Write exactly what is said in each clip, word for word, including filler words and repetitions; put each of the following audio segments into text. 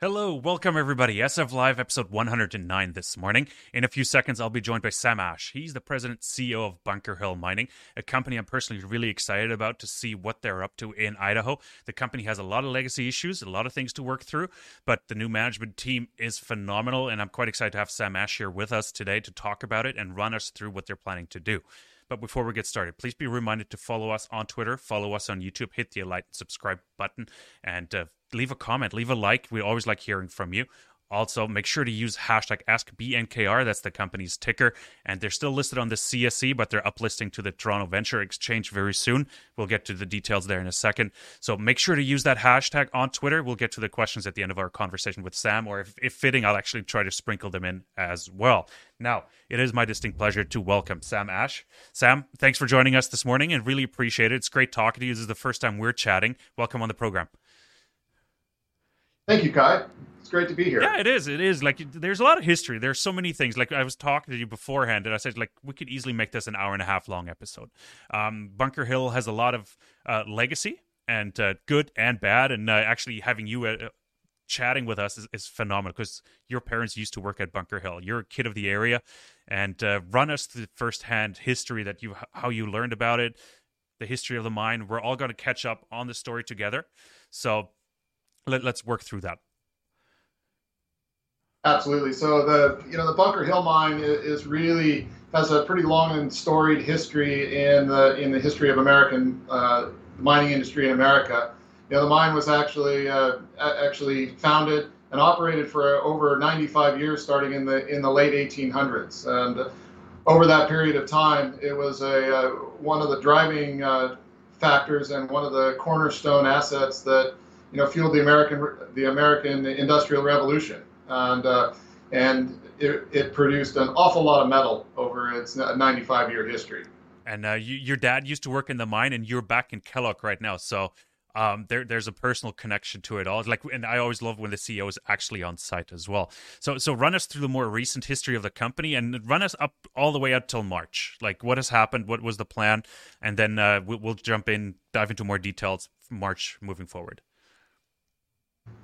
Hello, welcome everybody. S F Live episode one hundred nine this morning. In a few seconds, I'll be joined by Sam Ash. He's the president C E O of Bunker Hill Mining, a company I'm personally really excited about to see what they're up to in Idaho. The company has a lot of legacy issues, a lot of things to work through, but the new management team is phenomenal, and I'm quite excited to have Sam Ash here with us today to talk about it and run us through what they're planning to do. But before we get started, please be reminded to follow us on Twitter, follow us on YouTube, hit the like and subscribe button, and uh, leave a comment, leave a like. We always like hearing from you. Also, make sure to use hashtag Ask B N K R. That's the company's ticker. And they're still listed on the C S E, but they're uplisting to the Toronto Venture Exchange very soon. We'll get to the details there in a second. So make sure to use that hashtag on Twitter. We'll get to the questions at the end of our conversation with Sam, or if, if fitting, I'll actually try to sprinkle them in as well. Now, it is my distinct pleasure to welcome Sam Ash. Sam, thanks for joining us this morning and really appreciate it. It's great talking to you. This is the first time we're chatting. Welcome on the program. Thank you, Kai. It's great to be here. Yeah, it is. It is. Like, there's a lot of history. There's so many things. Like, I was talking to you beforehand, and I said, like, we could easily make this an hour and a half long episode. Um, Bunker Hill has a lot of uh, legacy, and uh, good and bad. And uh, actually, having you uh, chatting with us is, is phenomenal, because your parents used to work at Bunker Hill. You're a kid of the area, and uh, run us through the firsthand history that you how you learned about it, the history of the mine. We're all going to catch up on the story together. So. Let's work through that. Absolutely. So the you know the Bunker Hill mine is really has a pretty long and storied history in the in the history of American uh, mining industry in America. You know the mine was actually uh, actually founded and operated for over ninety-five years, starting in the in the late eighteen hundreds. And over that period of time, it was a uh, one of the driving uh, factors and one of the cornerstone assets that. You know, fueled the American the American Industrial Revolution, and uh, and it, it produced an awful lot of metal over its ninety-five year history. And uh, you, your dad used to work in the mine, and you're back in Kellogg right now, so um, there there's a personal connection to it all. Like, and I always love when the C E O is actually on site as well. So so run us through the more recent history of the company, and run us up all the way up till March. Like, what has happened? What was the plan? And then uh, we, we'll jump in, dive into more details from March moving forward.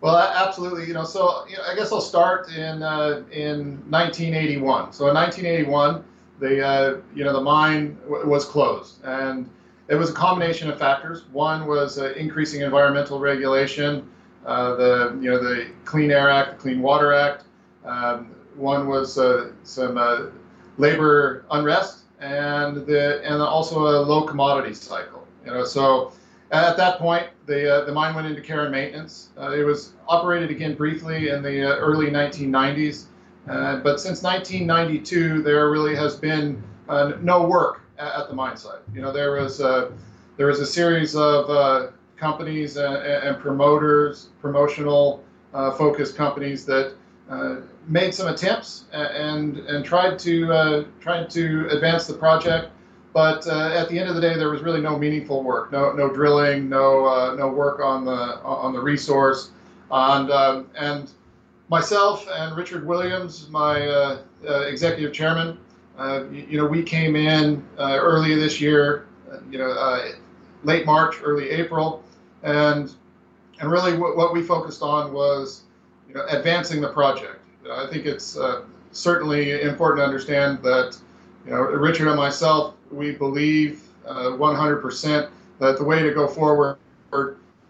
Well, absolutely. You know, so you know, I guess I'll start in uh, in nineteen eighty-one. So in nineteen eighty-one, the uh, you know the mine w- was closed, and it was a combination of factors. One was uh, increasing environmental regulation, uh, the you know the Clean Air Act, the Clean Water Act. Um, one was uh, some uh, labor unrest, and the and also a low commodity cycle. You know, so. At that point, the uh, the mine went into care and maintenance. Uh, it was operated again briefly in the uh, early nineteen nineties, uh, but since nineteen ninety-two, there really has been uh, no work at, at the mine site. You know, there was uh, there was a series of uh, companies and, and promoters, promotional uh, focused companies that uh, made some attempts and and tried to uh, tried to advance the project. But uh, at the end of the day, there was really no meaningful work, no no drilling, no uh, no work on the on the resource, and um, and myself and Richard Williams, my uh, uh, executive chairman, uh, you, you know we came in uh, early this year, uh, you know uh, late March, early April, and and really w- what we focused on was you know advancing the project. You know, I think it's uh, certainly important to understand that you know Richard and myself. We believe uh, one hundred percent that the way to go forward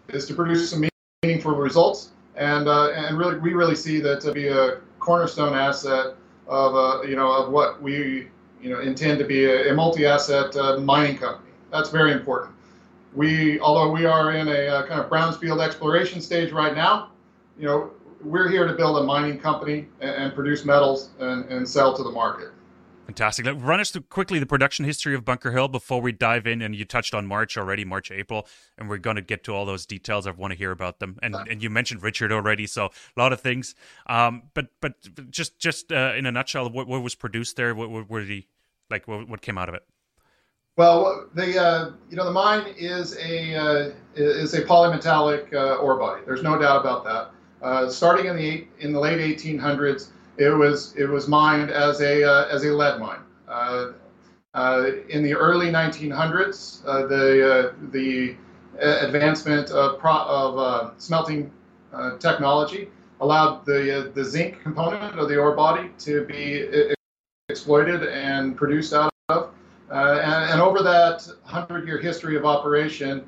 is to produce some meaningful results, and uh, and really we really see that to be a cornerstone asset of uh, you know of what we you know intend to be a, a multi-asset uh, mining company. That's very important. We although we are in a uh, kind of brownfield exploration stage right now, you know we're here to build a mining company and, and produce metals and, and sell to the market. Fantastic. Let's run us through quickly the production history of Bunker Hill before we dive in. And you touched on March already, March, April, and we're going to get to all those details. I want to hear about them. And and you mentioned Richard already, so a lot of things. Um, but but just just uh, in a nutshell, what, what was produced there? What, what were the like? What, what came out of it? Well, the uh, you know the mine is a uh, is a polymetallic uh, ore body. There's no doubt about that. Uh, starting in the eight, in the late eighteen hundreds. It was it was mined as a uh, as a lead mine. Uh, uh, in the early nineteen hundreds, uh, the uh, the advancement of, pro- of uh, smelting uh, technology allowed the uh, the zinc component of the ore body to be exploited and produced out of. Uh, and, and over that hundred-year history of operation,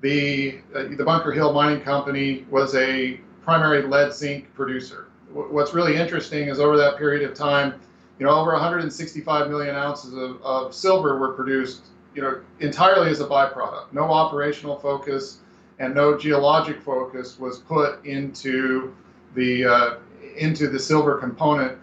the uh, the Bunker Hill Mining Company was a primary lead zinc producer. W what's really interesting is over that period of time, you know, over one hundred sixty-five million ounces of, of silver were produced, you know, entirely as a byproduct. No operational focus and no geologic focus was put into the uh, into the silver component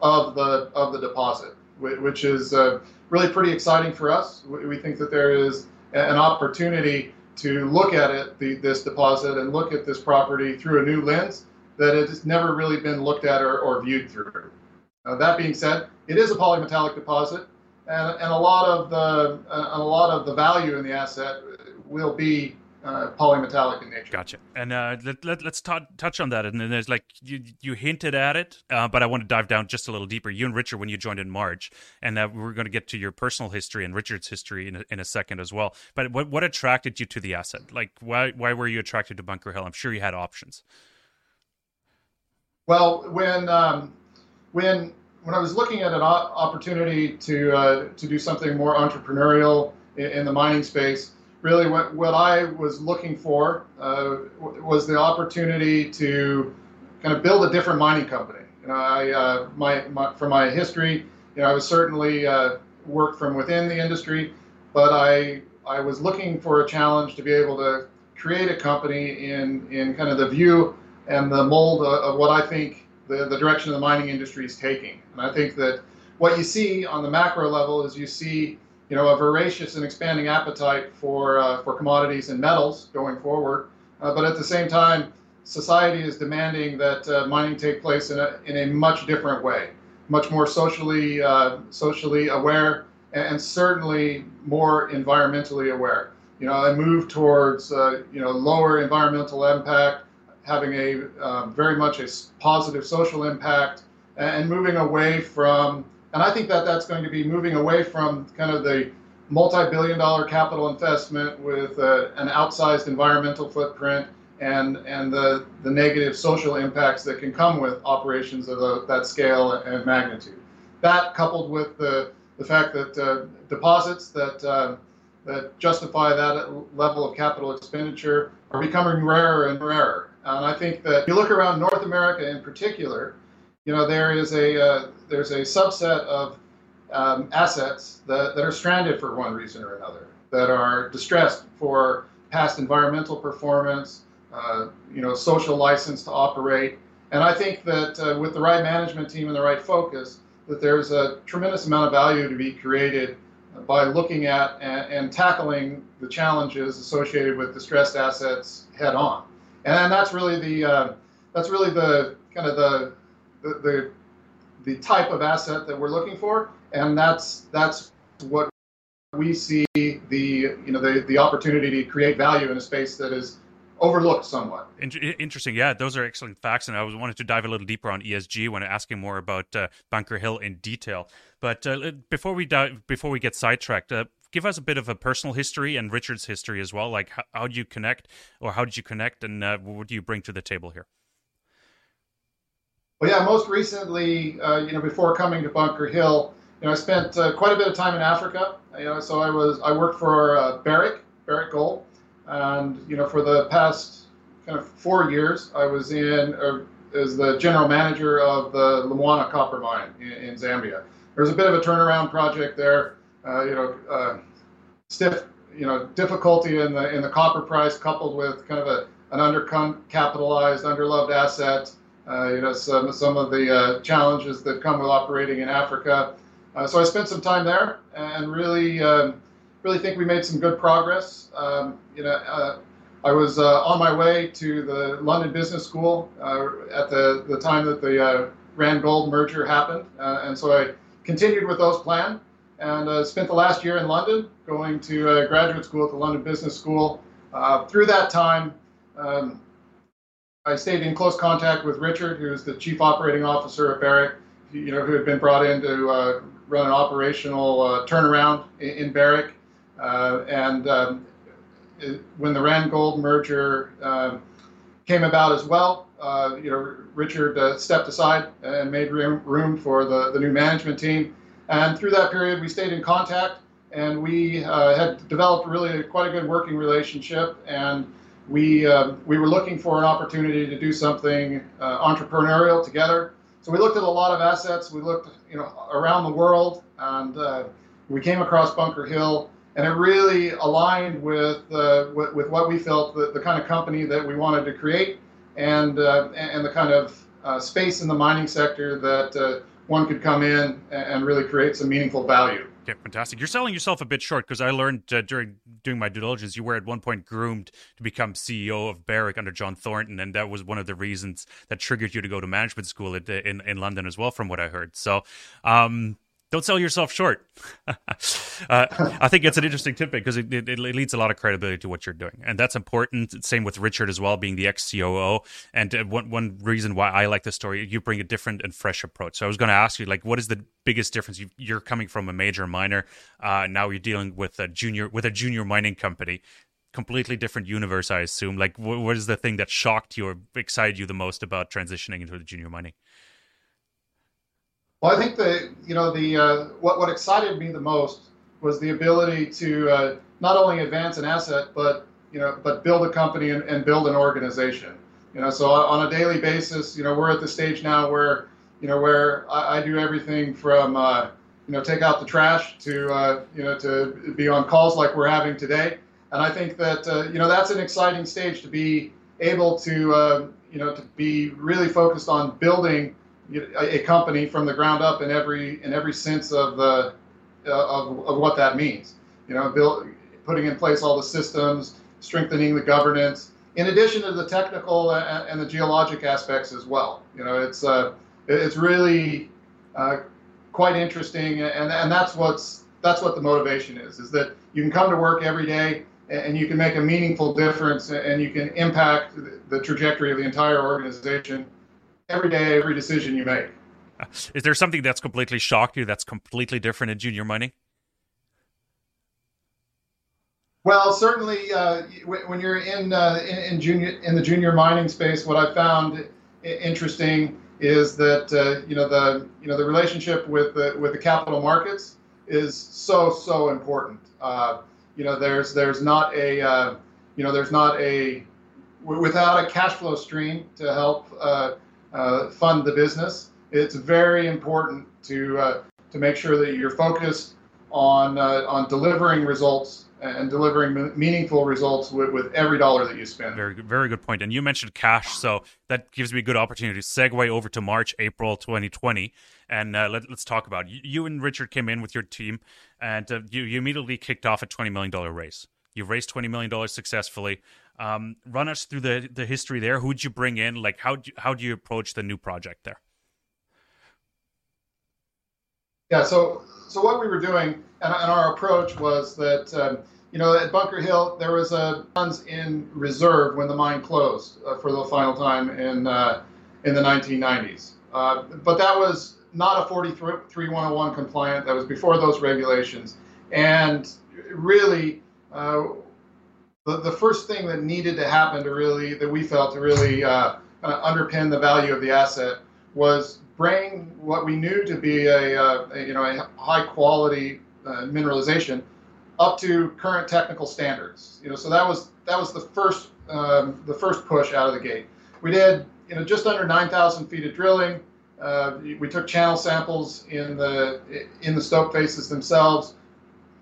of the of the deposit, which is uh, really pretty exciting for us. We think that there is an opportunity to look at it, the, this deposit, and look at this property through a new lens that it has never really been looked at or, or viewed through. Uh, that being said, it is a polymetallic deposit, and, and a lot of the uh, a lot of the value in the asset will be uh, polymetallic in nature. Gotcha. And uh, let, let, let's t touch on that. And then there's like you you hinted at it, uh, but I want to dive down just a little deeper. You and Richard, when you joined in March, and uh, we're going to get to your personal history and Richard's history in a, in a second as well. But what what attracted you to the asset? Like why why were you attracted to Bunker Hill? I'm sure you had options. Well, when um, When when I was looking at an opportunity to uh, to do something more entrepreneurial in, in the mining space, really what what I was looking for uh, was the opportunity to kind of build a different mining company. You know, I uh, my, my from my history, you know, I was certainly uh, worked from within the industry, but I I was looking for a challenge to be able to create a company in in kind of the view and the mold of, of what I think The, the direction of the mining industry is taking. And I think that what you see on the macro level is you see, you know, a voracious and expanding appetite for uh, for commodities and metals going forward. Uh, but at the same time, society is demanding that uh, mining take place in a in a much different way, much more socially uh, socially aware and, and certainly more environmentally aware. You know, a move towards uh, you know lower environmental impact, having a uh, very much a positive social impact, and moving away from, and I think that that's going to be moving away from kind of the multi-billion dollar capital investment with uh, an outsized environmental footprint and and the, the negative social impacts that can come with operations of the, that scale and magnitude. That coupled with the, the fact that uh, deposits that uh, that justify that level of capital expenditure are becoming rarer and rarer. And I think that if you look around North America in particular, you know, there is a uh, there's a subset of um, assets that, that are stranded for one reason or another, that are distressed for past environmental performance, uh, you know, social license to operate. And I think that uh, with the right management team and the right focus, that there's a tremendous amount of value to be created by looking at and, and tackling the challenges associated with distressed assets head on. And that's really the uh, that's really the kind of the, the the the type of asset that we're looking for, and that's that's what we see the you know the the opportunity to create value in a space that is overlooked somewhat. Interesting. Yeah, those are excellent facts, and I was wanted to dive a little deeper on E S G when asking more about uh, Bunker Hill in detail. But uh, before we dive, before we get sidetracked. Uh, Give us a bit of a personal history and Richard's history as well. Like, how, how do you connect, or how did you connect, and uh, what do you bring to the table here? Well, yeah, most recently, uh, you know, before coming to Bunker Hill, you know, I spent uh, quite a bit of time in Africa. You know, so I was I worked for uh, Barrick, Barrick Gold, and you know, for the past kind of four years, I was in uh, as the general manager of the Lumwana copper mine in, in Zambia. There was a bit of a turnaround project there. Uh, you know, uh, stiff, you know, difficulty in the in the copper price, coupled with kind of a an undercapitalized, underloved asset. Uh, you know, some some of the uh, challenges that come with operating in Africa. Uh, so I spent some time there, and really, um, really think we made some good progress. Um, you know, uh, I was uh, on my way to the London Business School uh, at the the time that the uh, Rand Gold merger happened, uh, and so I continued with those plans. And uh, spent the last year in London, going to uh, graduate school at the London Business School. Uh, through that time, um, I stayed in close contact with Richard, who was the chief operating officer at Barrick, you know, who had been brought in to uh, run an operational uh, turnaround in, in Barrick. Uh, and um, it, when the Rand Gold merger uh, came about as well, uh, you know, Richard uh, stepped aside and made room, room for the, the new management team. And through that period, we stayed in contact, and we uh, had developed really quite a good working relationship. And we uh, we were looking for an opportunity to do something uh, entrepreneurial together. So we looked at a lot of assets. We looked, you know, around the world, and uh, we came across Bunker Hill, and it really aligned with uh, with, with what we felt the, the kind of company that we wanted to create, and uh, and the kind of uh, space in the mining sector that uh, one could come in and really create some meaningful value. Okay, fantastic. You're selling yourself a bit short, because I learned uh, during doing my due diligence, you were at one point groomed to become C E O of Barrick under John Thornton, and that was one of the reasons that triggered you to go to management school at, in, in London as well, from what I heard. So um, don't sell yourself short. uh, I think it's an interesting tidbit, because it, it, it leads a lot of credibility to what you're doing, and that's important. Same with Richard as well, being the ex-C O O. And uh, one, one reason why I like this story, you bring a different and fresh approach. So I was going to ask you, like, what is the biggest difference? You've, you're coming from a major miner, uh now you're dealing with a junior with a junior mining company, completely different universe, I assume. Like, wh- what is the thing that shocked you or excited you the most about transitioning into the junior mining? Well, I think the you know the uh what what excited me the most was the ability to uh not only advance an asset, but you know but build a company and, and build an organization. You know so on a daily basis, you know we're at the stage now where You know where I, I do everything from uh, you know take out the trash to uh, you know to be on calls like we're having today, and I think that uh, you know that's an exciting stage to be able to uh, you know to be really focused on building a, a company from the ground up in every in every sense of the uh, of of what that means. You know, build, putting in place all the systems, strengthening the governance, in addition to the technical and, and the geologic aspects as well. You know, it's uh, It's really uh, quite interesting, and, and that's what's that's what the motivation is, is that you can come to work every day and you can make a meaningful difference, and you can impact the trajectory of the entire organization every day, every decision you make. Is there something that's completely shocked you that's completely different in junior mining? Well, certainly uh, when you're in, uh, in, in, junior, in the junior mining space, what I found interesting is that uh, you know the you know the relationship with the with the capital markets is so so important. Uh, you know, there's there's not a uh, you know there's not a w- without a cash flow stream to help uh, uh, fund the business. It's very important to uh, to make sure that you're focused on uh, on delivering results and delivering meaningful results with, with every dollar that you spend. Very good, very good point. And you mentioned cash, so that gives me a good opportunity to segue over to March, April twenty twenty. And uh, let, let's talk about it. You, you and Richard came in with your team, and uh, you, you immediately kicked off a twenty million dollars raise. You raised twenty million dollars successfully. Um, run us through the, the history there. Who did you bring in? Like, how do, how do you approach the new project there? Yeah, so so what we were doing and, and our approach was that, um, you know, at Bunker Hill, there was a funds in reserve when the mine closed uh, for the final time in uh, in the nineteen nineties. Uh, but that was not a forty-three one oh one compliant. That was before those regulations. And really, uh, the, the first thing that needed to happen to really, that we felt to really uh, kind of underpin the value of the asset was bring what we knew to be a, uh, a you know a high quality uh, mineralization up to current technical standards. You know, so that was that was the first um, the first push out of the gate. We did you know just under nine thousand feet of drilling. Uh, we took channel samples in the in the stope faces themselves.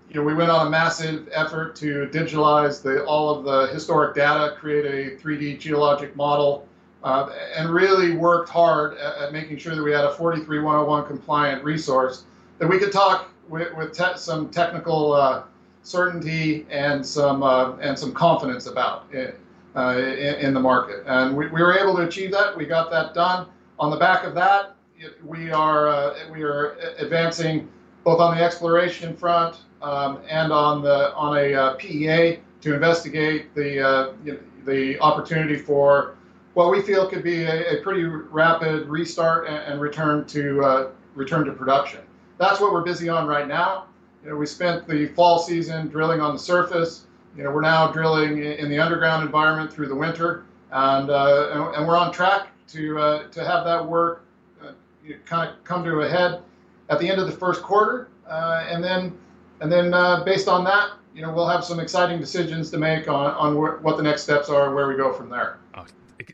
You know, we went on a massive effort to digitalize the all of the historic data, create a three D geologic model. Uh, and really worked hard at, at making sure that we had a forty-three one oh one compliant resource that we could talk with, with te- some technical uh, certainty and some uh, and some confidence about it, uh, in, in the market. And we, we were able to achieve that. We got that done. On the back of that, it, we are uh, we are advancing both on the exploration front um, and on the on a uh, P E A to investigate the uh, you know, the opportunity for what we feel could be a, a pretty rapid restart and, and return to uh, return to production. That's what we're busy on right now. You know, we spent the fall season drilling on the surface. You know, we're now drilling in the underground environment through the winter, and uh, and, and we're on track to, uh, to have that work uh, you know, kind of come to a head at the end of the first quarter. Uh, and then, and then uh, based on that, you know, we'll have some exciting decisions to make on, on wh what the next steps are, where we go from there. Oh,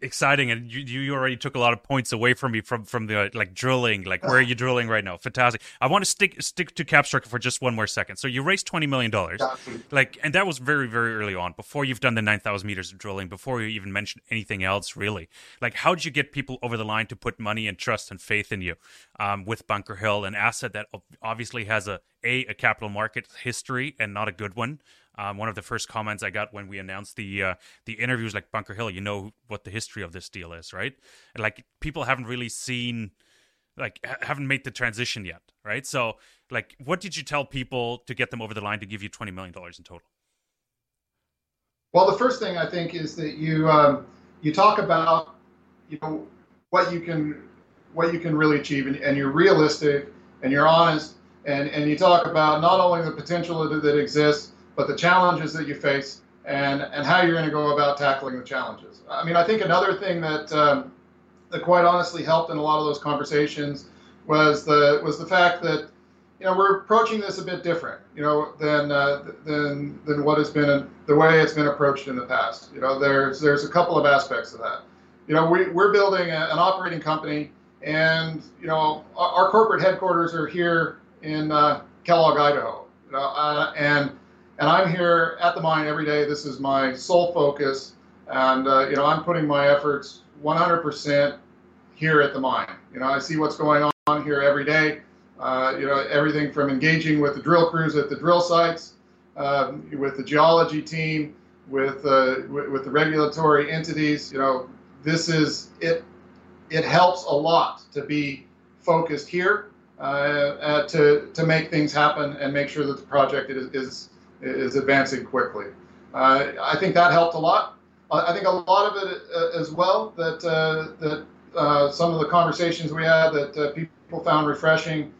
exciting. And you, you already took a lot of points away from me from, from the, like, drilling, like, where are you drilling right now? Fantastic. I want to stick, stick to cap structure for just one more second. So you raised twenty million dollars, exactly. Like, and that was very, very early on, before you've done the nine thousand meters of drilling, before you even mentioned anything else, really. Like, how did you get people over the line to put money and trust and faith in you um, with Bunker Hill, an asset that obviously has a, A, a capital market history and not a good one. Um, one of the first comments I got when we announced the uh, the interviews, like, Bunker Hill, you know what the history of this deal is, right? And, like, people haven't really seen, like, ha haven't made the transition yet, right? So, like, what did you tell people to get them over the line to give you twenty million dollars in total? Well, the first thing I think is that you um, you talk about, you know, what you can what you can really achieve, and, and you're realistic and you're honest. And, and you talk about not only the potential that, that exists, but the challenges that you face and, and how you're going to go about tackling the challenges. I mean, I think another thing that, um, that quite honestly helped in a lot of those conversations was the, was the fact that, you know, we're approaching this a bit different, you know, than, uh, than, than what has been, the way it's been approached in the past. You know, there's, there's a couple of aspects of that. You know, we, we're building a, an operating company, and, you know, our, our corporate headquarters are here in uh, Kellogg, Idaho, you know, uh, and and I'm here at the mine every day. This is my sole focus, and uh, you know, I'm putting my efforts one hundred percent here at the mine. You know, I see what's going on here every day. Uh, you know, everything from engaging with the drill crews at the drill sites, um, with the geology team, with uh, with the regulatory entities. You know, this is it. It helps a lot to be focused here. Uh, uh, to to make things happen and make sure that the project is is, is advancing quickly. Uh, I think that helped a lot. I think a lot of it uh, as well that uh, that uh, some of the conversations we had that uh, people found refreshing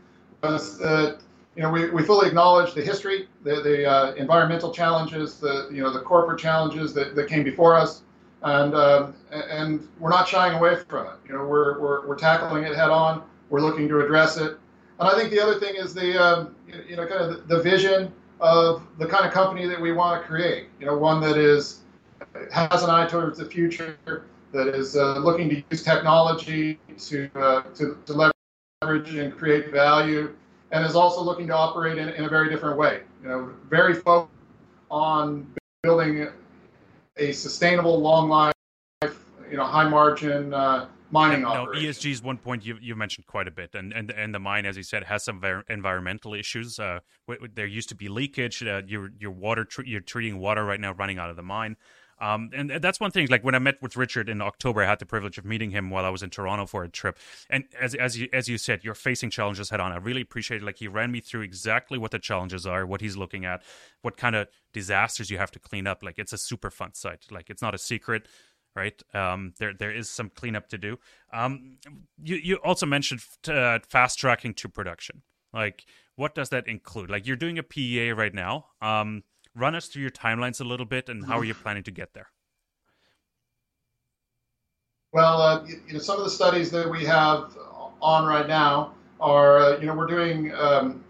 was that, you know, we, we fully acknowledge the history, the the uh, environmental challenges, the you know the corporate challenges that, that came before us, and um, and we're not shying away from it. You know, we're we're we're tackling it head on. We're looking to address it. And I think the other thing is the, um, you know, kind of the vision of the kind of company that we want to create. You know, one that is, has an eye towards the future, that is uh, looking to use technology to, uh, to to leverage and create value, and is also looking to operate in, in a very different way. You know, very focused on building a sustainable, long life, you know, high margin uh, mining operation. No, E S G is one point you you mentioned quite a bit, and and and the mine, as you said, has some environmental issues. Uh, there used to be leakage. Uh, your your water, tr you're treating water right now running out of the mine. Um, and that's one thing. Like, when I met with Richard in October, I had the privilege of meeting him while I was in Toronto for a trip. And as as you as you said, you're facing challenges head on. I really appreciate it. Like, he ran me through exactly what the challenges are, what he's looking at, what kind of disasters you have to clean up. Like, it's a Superfund site. Like, it's not a secret. Right. Um, there there is some cleanup to do. Um, you, you also mentioned uh, fast tracking to production. Like, what does that include? Like, you're doing a P E A right now. Um, run us through your timelines a little bit, and how are you planning to get there? Well, uh, you, you know, some of the studies that we have on right now are, uh, you know, we're doing um,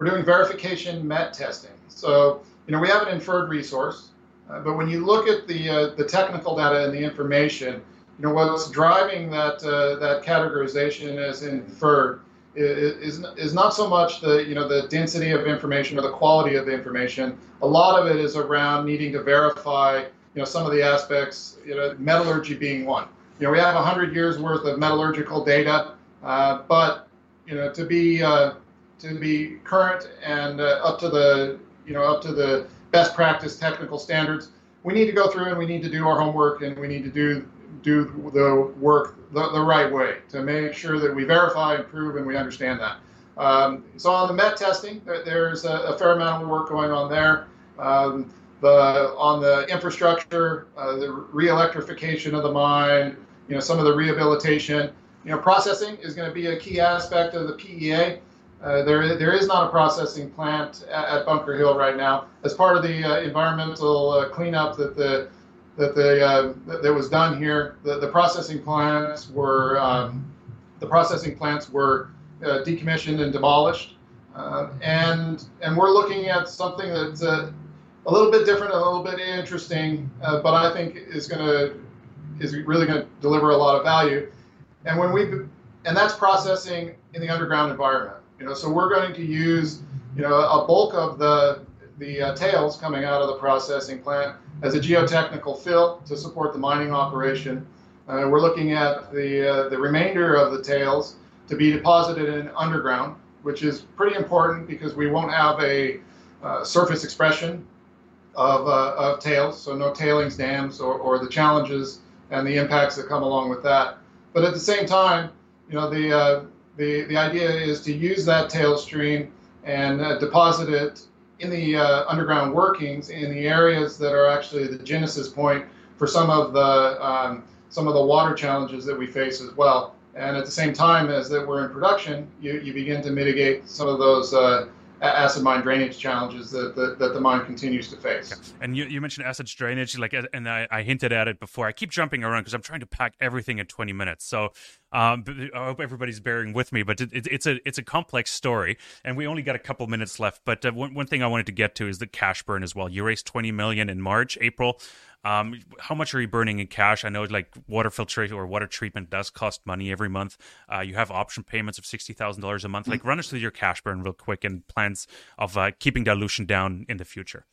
we're doing verification met testing. So, you know, we have an inferred resource. Uh, but when you look at the uh, the technical data and the information, you know, what's driving that uh, that categorization as inferred is, is is not so much the you know the density of information or the quality of the information. A lot of it is around needing to verify you know some of the aspects. You know, metallurgy being one. You know, we have a hundred years worth of metallurgical data, uh, but you know to be uh, to be current and uh, up to the you know up to the best practice technical standards, we need to go through and we need to do our homework and we need to do do the work the, the right way to make sure that we verify, improve, and we understand that. Um, so on the met testing, there's a, a fair amount of work going on there. Um, the on the infrastructure, uh, the re-electrification of the mine, you know, some of the rehabilitation, you know, processing is going to be a key aspect of the P E A. Uh, there, there is not a processing plant at, at Bunker Hill right now. As part of the uh, environmental uh, cleanup that the that the uh, that, that was done here. The, the processing plants were um, the processing plants were uh, decommissioned and demolished, uh, and and we're looking at something that's a, a little bit different, a little bit interesting, uh, but I think is going to is really going to deliver a lot of value. And when we and that's processing in the underground environment. You know, so we're going to use, you know, a bulk of the the uh, tails coming out of the processing plant as a geotechnical fill to support the mining operation. Uh, we're looking at the uh, the remainder of the tails to be deposited in underground, which is pretty important because we won't have a uh, surface expression of uh, of tails, so no tailings dams or or the challenges and the impacts that come along with that. But at the same time, you know, the uh, the the idea is to use that tail stream and uh, deposit it in the uh, underground workings in the areas that are actually the genesis point for some of the um, some of the water challenges that we face as well. And at the same time as that we're in production, you, you begin to mitigate some of those uh, acid mine drainage challenges that, that that the mine continues to face. Okay. And you, you mentioned acid drainage, like, and I, I hinted at it before. I keep jumping around because I'm trying to pack everything in twenty minutes. So um, I hope everybody's bearing with me. But it, it, it's a it's a complex story, and we only got a couple minutes left. But uh, one one thing I wanted to get to is the cash burn as well. You raised twenty million dollars in March, April. Um, how much are you burning in cash? I know like water filtration or water treatment does cost money every month. Uh, you have option payments of sixty thousand dollars a month. Like, run us through your cash burn real quick and plans of uh, keeping dilution down in the future.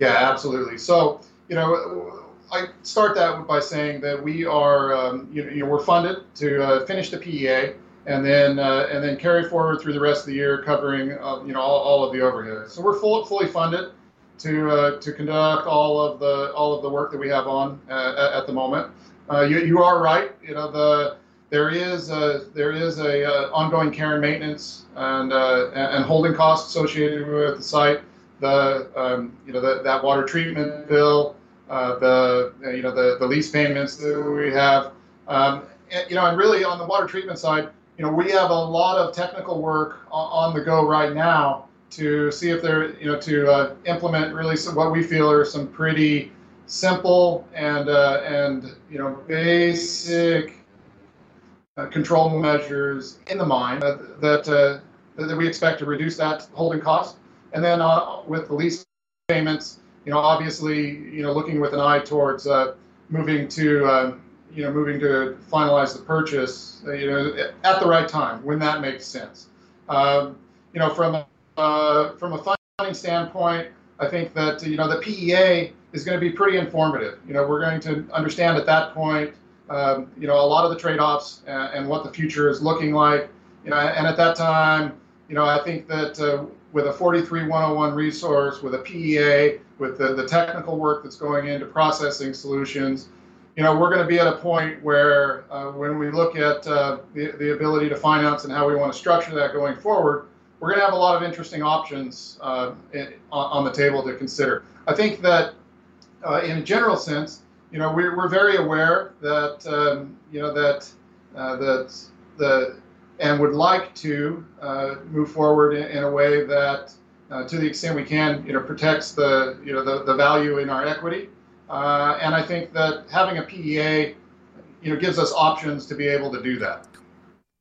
Yeah, absolutely. So, you know, I start that by saying that we are, um, you know, we're funded to uh, finish the P E A and then uh, and then carry forward through the rest of the year, covering, uh, you know, all, all of the overhead. So we're full, fully funded to uh, to conduct all of the all of the work that we have on uh, at the moment. Uh, you you are right. You know, the there is a, there is a uh, ongoing care and maintenance and uh, and holding costs associated with the site. The um, you know the, that water treatment bill, uh, the you know the, the lease payments that we have. Um, and, you know, and really on the water treatment side, you know, we have a lot of technical work on, on the go right now to see if they're, you know, to uh, implement really some, what we feel are some pretty simple and, uh, and you know, basic uh, control measures in the mine that that, uh, that we expect to reduce that holding cost. And then uh, with the lease payments, you know, obviously, you know, looking with an eye towards uh, moving to, uh, you know, moving to finalize the purchase, uh, you know, at the right time when that makes sense. Um, you know, from Uh, from a funding standpoint, I think that, you know, the P E A is going to be pretty informative. You know, we're going to understand at that point, um, you know, a lot of the trade-offs and, and what the future is looking like. You know, and at that time, you know, I think that uh, with a forty-three one oh one resource, with a P E A, with the, the technical work that's going into processing solutions, you know, we're going to be at a point where uh, when we look at uh, the, the ability to finance and how we want to structure that going forward, we're going to have a lot of interesting options uh, in, on the table to consider. I think that, uh, in a general sense, you know, we're we're very aware that um, you know that uh, that the and would like to uh, move forward in, in a way that, uh, to the extent we can, you know, protects the you know the, the value in our equity. Uh, and I think that having a P E A, you know, gives us options to be able to do that,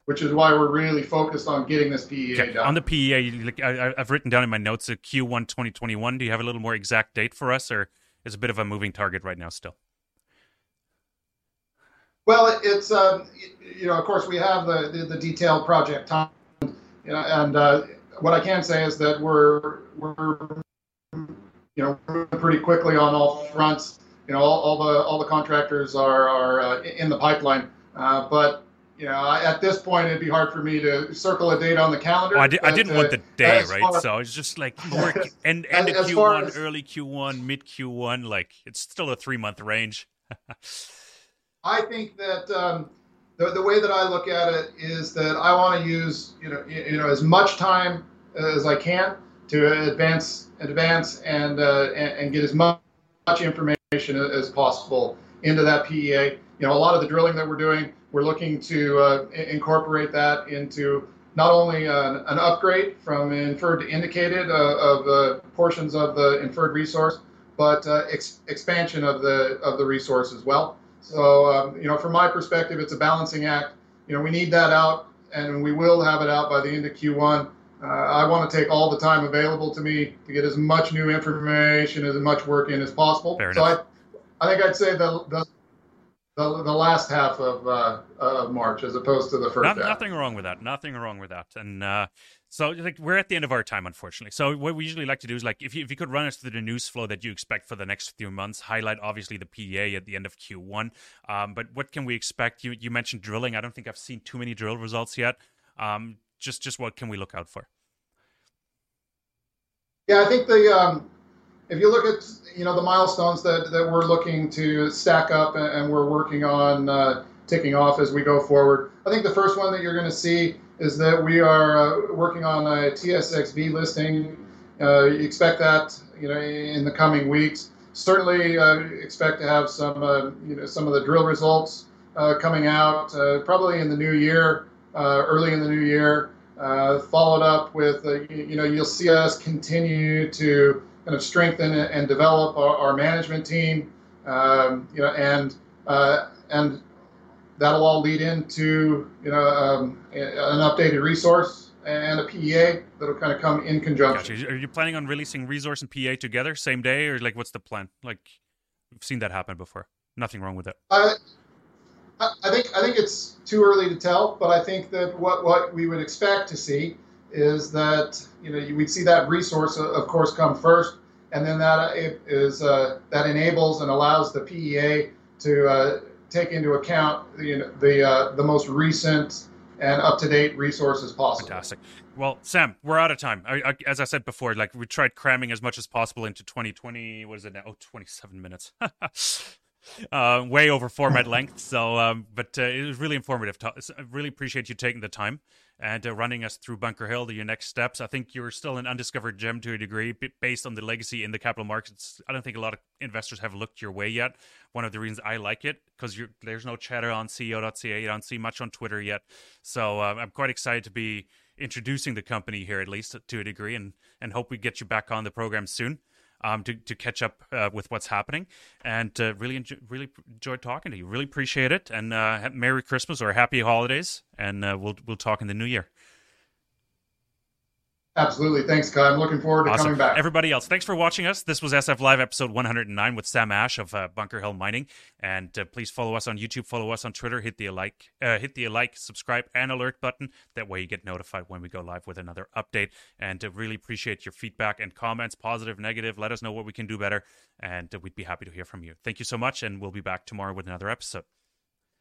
which is why we're really focused on getting this P E A okay. done. On the P E A, I, I've written down in my notes a Q one twenty twenty-one. Do you have a little more exact date for us, or is it a bit of a moving target right now still? Well, it's, uh, you know, of course, we have the, the, the detailed project time. You know, and uh, what I can say is that we're, we're you know, pretty quickly on all fronts. You know, all, all the all the contractors are, are uh, in the pipeline, uh, but you know, at this point, it'd be hard for me to circle a date on the calendar. Oh, I, did, but, I didn't uh, want the day, right? Far, so it's just like more, end, end as, of as Q one, as, early Q one, mid Q one. Like, it's still a three-month range. I think that um, the, the way that I look at it is that I want to use, you know, you, you know, as much time as I can to advance, advance, and uh, and, and get as much information as possible into that P E A. You know, a lot of the drilling that we're doing, we're looking to uh, incorporate that into not only an, an upgrade from inferred to indicated uh, of uh, portions of the inferred resource, but uh, ex expansion of the of the resource as well. So um, you know, from my perspective, it's a balancing act. You know, we need that out, and we will have it out by the end of Q one. Uh, I want to take all the time available to me to get as much new information, as much work in as possible. Fair so enough. I, I think I'd say the the, the, the last half of uh, of March, as opposed to the first. Not, half. Nothing wrong with that. Nothing wrong with that. And uh, so, like, we're at the end of our time, unfortunately. So what we usually like to do is, like, if you, if you could run us through the news flow that you expect for the next few months, highlight obviously the P E A at the end of Q one. Um, but what can we expect? You you mentioned drilling. I don't think I've seen too many drill results yet. Um, Just, just what can we look out for? Yeah, I think the um, if you look at you know the milestones that that we're looking to stack up and, and we're working on uh, ticking off as we go forward. I think the first one that you're going to see is that we are uh, working on a T S X V listing. Uh, you expect that you know in the coming weeks. Certainly uh, expect to have some uh, you know some of the drill results uh, coming out uh, probably in the new year. Uh, early in the new year, uh, followed up with, uh, you, you know, you'll see us continue to kind of strengthen and develop our, our management team, um, you know, and uh, and that'll all lead into, you know, um, an updated resource and a P E A that'll kind of come in conjunction. Gotcha. Are you planning on releasing resource and P E A together, same day, or like what's the plan? Like, we've seen that happen before. Nothing wrong with it. Uh, I think I think it's too early to tell, but I think that what, what we would expect to see is that you know we'd see that resource of course come first, and then that it is uh, that enables and allows the P E A to uh, take into account the you know, the uh, the most recent and up-to-date resources possible. Fantastic. Well, Sam, we're out of time. I, I, as I said before, like we tried cramming as much as possible into twenty twenty. What is it now? Oh, twenty-seven minutes. Uh, way over format length, so um, but uh, it was really informative. So I really appreciate you taking the time and uh, running us through Bunker Hill to your next steps. I think you're still an undiscovered gem to a degree, based on the legacy in the capital markets. I don't think a lot of investors have looked your way yet. One of the reasons I like it because you're, there's no chatter on C E O dot C A. You don't see much on Twitter yet, so uh, I'm quite excited to be introducing the company here, at least to a degree, and and hope we get you back on the program soon. Um, to, to catch up uh, with what's happening, and uh, really enjoy, really enjoyed talking to you. Really appreciate it, and uh, Merry Christmas or Happy Holidays, and uh, we'll we'll talk in the new year. Absolutely, thanks, Kyle. I'm looking forward to awesome. Coming back. Everybody else, thanks for watching us. This was S F Live episode one oh nine with Sam Ash of uh, Bunker Hill Mining, and uh, please follow us on YouTube, follow us on Twitter, hit the like, uh, hit the like, subscribe, and alert button. That way you get notified when we go live with another update. And uh, really appreciate your feedback and comments, positive, negative. Let us know what we can do better, and uh, we'd be happy to hear from you. Thank you so much, and we'll be back tomorrow with another episode.